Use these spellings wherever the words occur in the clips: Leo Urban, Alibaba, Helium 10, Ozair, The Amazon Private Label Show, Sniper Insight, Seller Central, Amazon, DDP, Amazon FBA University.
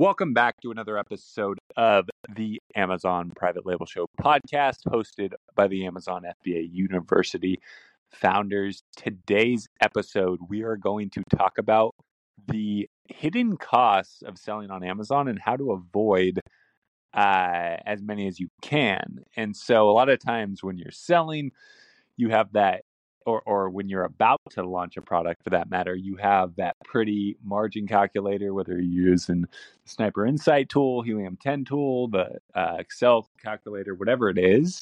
Welcome back to another episode of the Amazon Private Label Show podcast hosted by the Amazon FBA University founders. Today's episode, we are going to talk about the hidden costs of selling on Amazon and how to avoid as many as you can. And so a lot of times when you're selling, you have that or when you're about to launch a product for that matter, you have that pretty margin calculator, whether you're using the Sniper Insight tool, Helium 10 tool, the Excel calculator, whatever it is,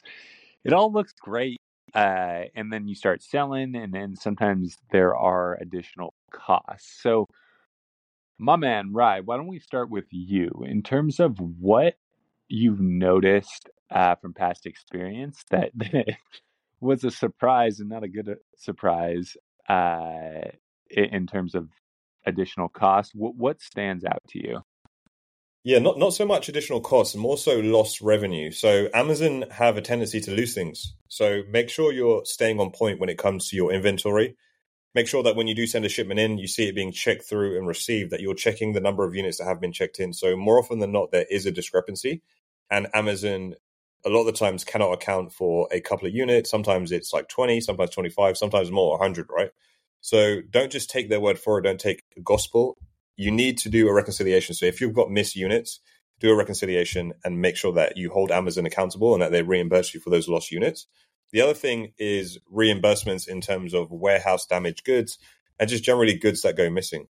it all looks great. And then you start selling, and then sometimes there are additional costs. So my man, Rai, why don't we start with you in terms of what you've noticed from past experience that was a surprise and not a good surprise in terms of additional cost. What stands out to you? Yeah, not so much additional costs, more so lost revenue. So Amazon have a tendency to lose things. So make sure you're staying on point when it comes to your inventory. Make sure that when you do send a shipment in, you see it being checked through and received, that you're checking the number of units that have been checked in. So more often than not, there is a discrepancy, and Amazon a lot of the times cannot account for a couple of units. Sometimes it's like 20, sometimes 25, sometimes more, 100, right? So don't just take their word for it. Don't take gospel. You need to do a reconciliation. So if you've got missed units, do a reconciliation and make sure that you hold Amazon accountable and that they reimburse you for those lost units. The other thing is reimbursements in terms of warehouse damaged goods and just generally goods that go missing.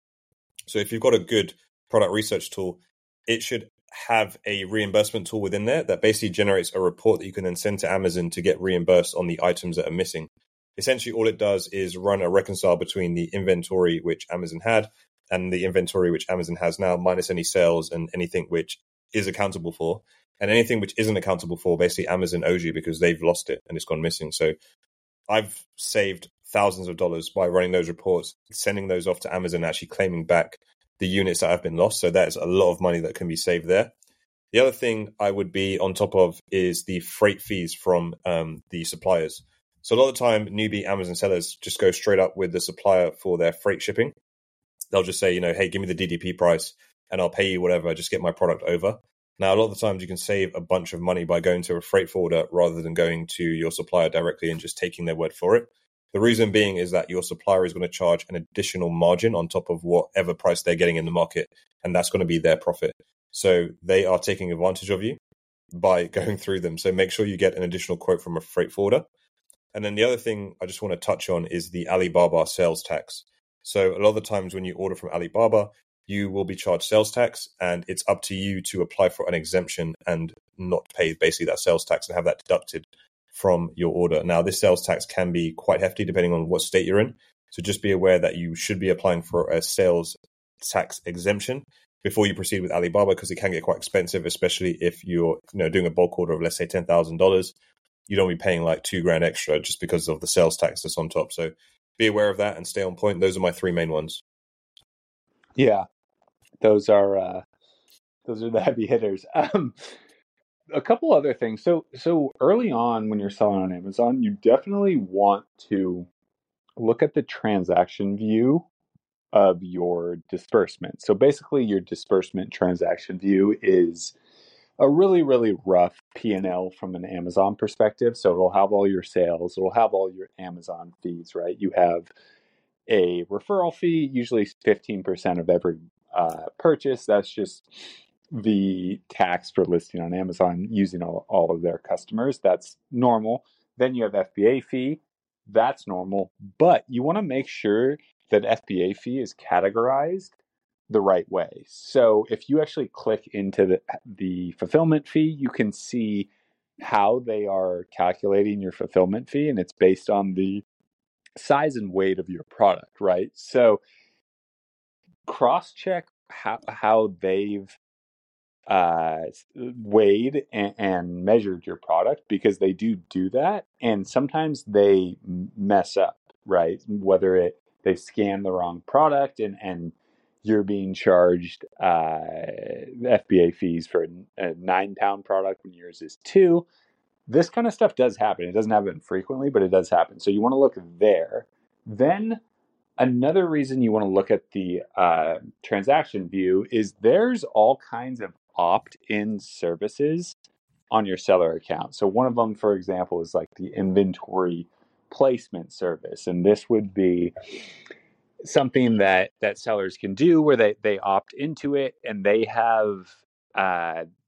So if you've got a good product research tool, it should have a reimbursement tool within there that basically generates a report that you can then send to Amazon to get reimbursed on the items that are missing. Essentially, all it does is run a reconcile between the inventory which Amazon had and the inventory which Amazon has now, minus any sales and anything which is accountable for. And anything which isn't accountable for, basically Amazon owes you because they've lost it and it's gone missing. So I've saved thousands of dollars by running those reports, sending those off to Amazon, actually claiming back the units that have been lost. So that is a lot of money that can be saved there. The other thing I would be on top of is the freight fees from the suppliers. So a lot of the time, newbie Amazon sellers just go straight up with the supplier for their freight shipping. They'll just say, you know, hey, give me the DDP price and I'll pay you whatever, just get my product over. Now, a lot of the times you can save a bunch of money by going to a freight forwarder rather than going to your supplier directly and just taking their word for it. The reason being is that your supplier is going to charge an additional margin on top of whatever price they're getting in the market, and that's going to be their profit. So they are taking advantage of you by going through them. So make sure you get an additional quote from a freight forwarder. And then the other thing I just want to touch on is the Alibaba sales tax. So a lot of the times when you order from Alibaba, you will be charged sales tax, and it's up to you to apply for an exemption and not pay basically that sales tax and have that deducted from your order. Now, this sales tax can be quite hefty depending on what state you're in. So just be aware that you should be applying for a sales tax exemption before you proceed with Alibaba, because it can get quite expensive, especially if you're doing a bulk order of, let's say, $10,000. You don't be paying like $2,000 extra just because of the sales tax that's on top. So be aware of that and stay on point. Those are my three main ones. Yeah, those are the heavy hitters. A couple other things. So early on when you're selling on Amazon, you definitely want to look at the transaction view of your disbursement. So basically your disbursement transaction view is a really, really rough P&L from an Amazon perspective. So it'll have all your sales, it'll have all your Amazon fees, right? You have a referral fee, usually 15% of every purchase. That's just the tax for listing on Amazon using all of their customers. That's normal. Then you have FBA fee. That's normal. But you want to make sure that FBA fee is categorized the right way. So if you actually click into the fulfillment fee, you can see how they are calculating your fulfillment fee. And it's based on the size and weight of your product, right? So cross-check how they've weighed and measured your product, because they do that, and sometimes they mess up, right? Whether they scan the wrong product and you're being charged FBA fees for a 9-pound product when yours is 2. This kind of stuff does happen. It doesn't happen frequently, but it does happen. So you want to look there. Then Another reason you want to look at the transaction view is there's all kinds of opt-in services on your seller account. So one of them, for example, is like the inventory placement service. And this would be something that sellers can do where they opt into it, and they have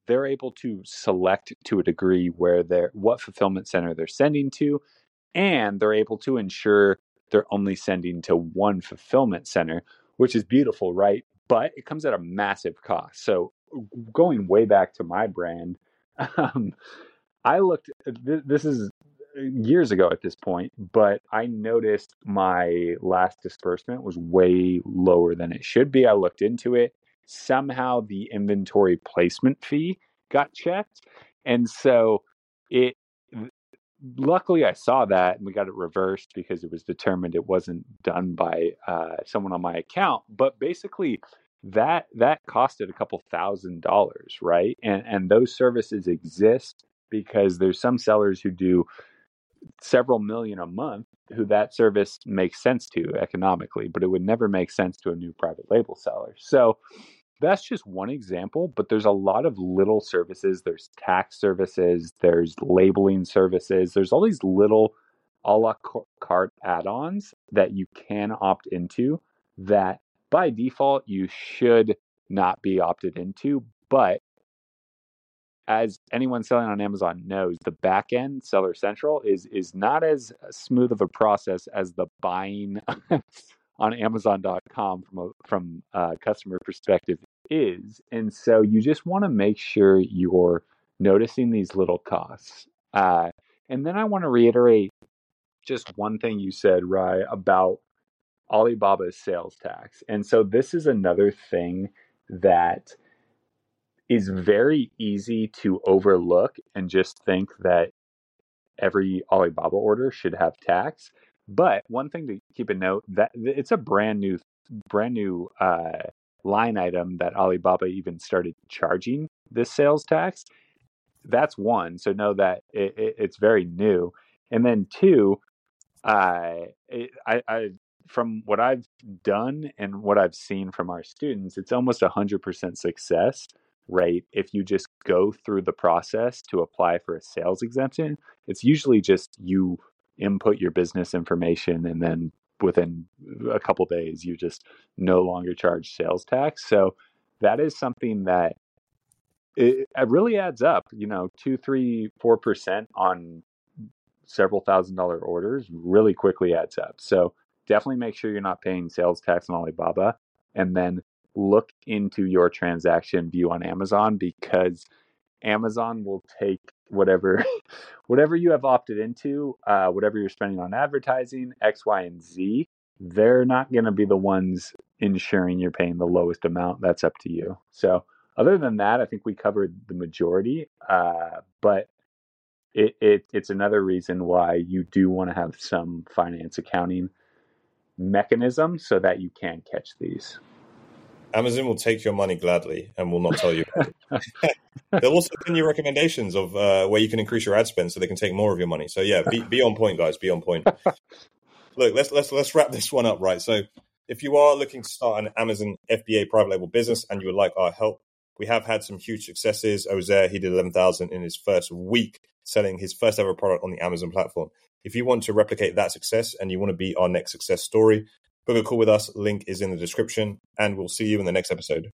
they're able to select to a degree where what fulfillment center they're sending to, and they're able to ensure they're only sending to one fulfillment center, which is beautiful, right? But it comes at a massive cost. So going way back to my brand, I looked, this is years ago at this point, but I noticed my last disbursement was way lower than it should be. I looked into it. Somehow the inventory placement fee got checked. And so luckily I saw that and we got it reversed because it was determined it wasn't done by someone on my account. But basically that costed a couple $1,000s, right? And those services exist because there's some sellers who do several million a month who that service makes sense to economically, but it would never make sense to a new private label seller. So that's just one example, but there's a lot of little services. There's tax services, there's labeling services, there's all these little a la carte add-ons that you can opt into that by default you should not be opted into. But as anyone selling on Amazon knows, the back end, Seller Central, is not as smooth of a process as the buying on Amazon.com from a customer perspective is. And so you just want to make sure you're noticing these little costs. And then I want to reiterate just one thing you said, Rai, about Alibaba's sales tax. And so this is another thing that is very easy to overlook and just think that every Alibaba order should have tax. But one thing to keep a note that it's a brand new line item that Alibaba even started charging this sales tax. That's one. So know that it's very new. And then two, from what I've done and what I've seen from our students, it's almost 100% success rate if you just go through the process to apply for a sales exemption. It's usually just you input your business information, and then within a couple days, you just no longer charge sales tax. So that is something that it really adds up. 2, 3, 4% on several $1,000 orders really quickly adds up. So definitely make sure you're not paying sales tax on Alibaba, and then look into your transaction view on Amazon, because Amazon will take whatever you have opted into, whatever you're spending on advertising, X, Y, and Z. They're not going to be the ones ensuring you're paying the lowest amount. That's up to you. So other than that, I think we covered the majority, but it's another reason why you do want to have some finance accounting mechanism so that you can catch these. Amazon will take your money gladly and will not tell you about it. They'll also send you recommendations of where you can increase your ad spend so they can take more of your money. So yeah, be on point, guys. Be on point. Look, let's wrap this one up, right? So if you are looking to start an Amazon FBA private label business and you would like our help, we have had some huge successes. Ozair, he did 11,000 in his first week selling his first ever product on the Amazon platform. If you want to replicate that success and you want to be our next success story, book a call with us. Link is in the description, and we'll see you in the next episode.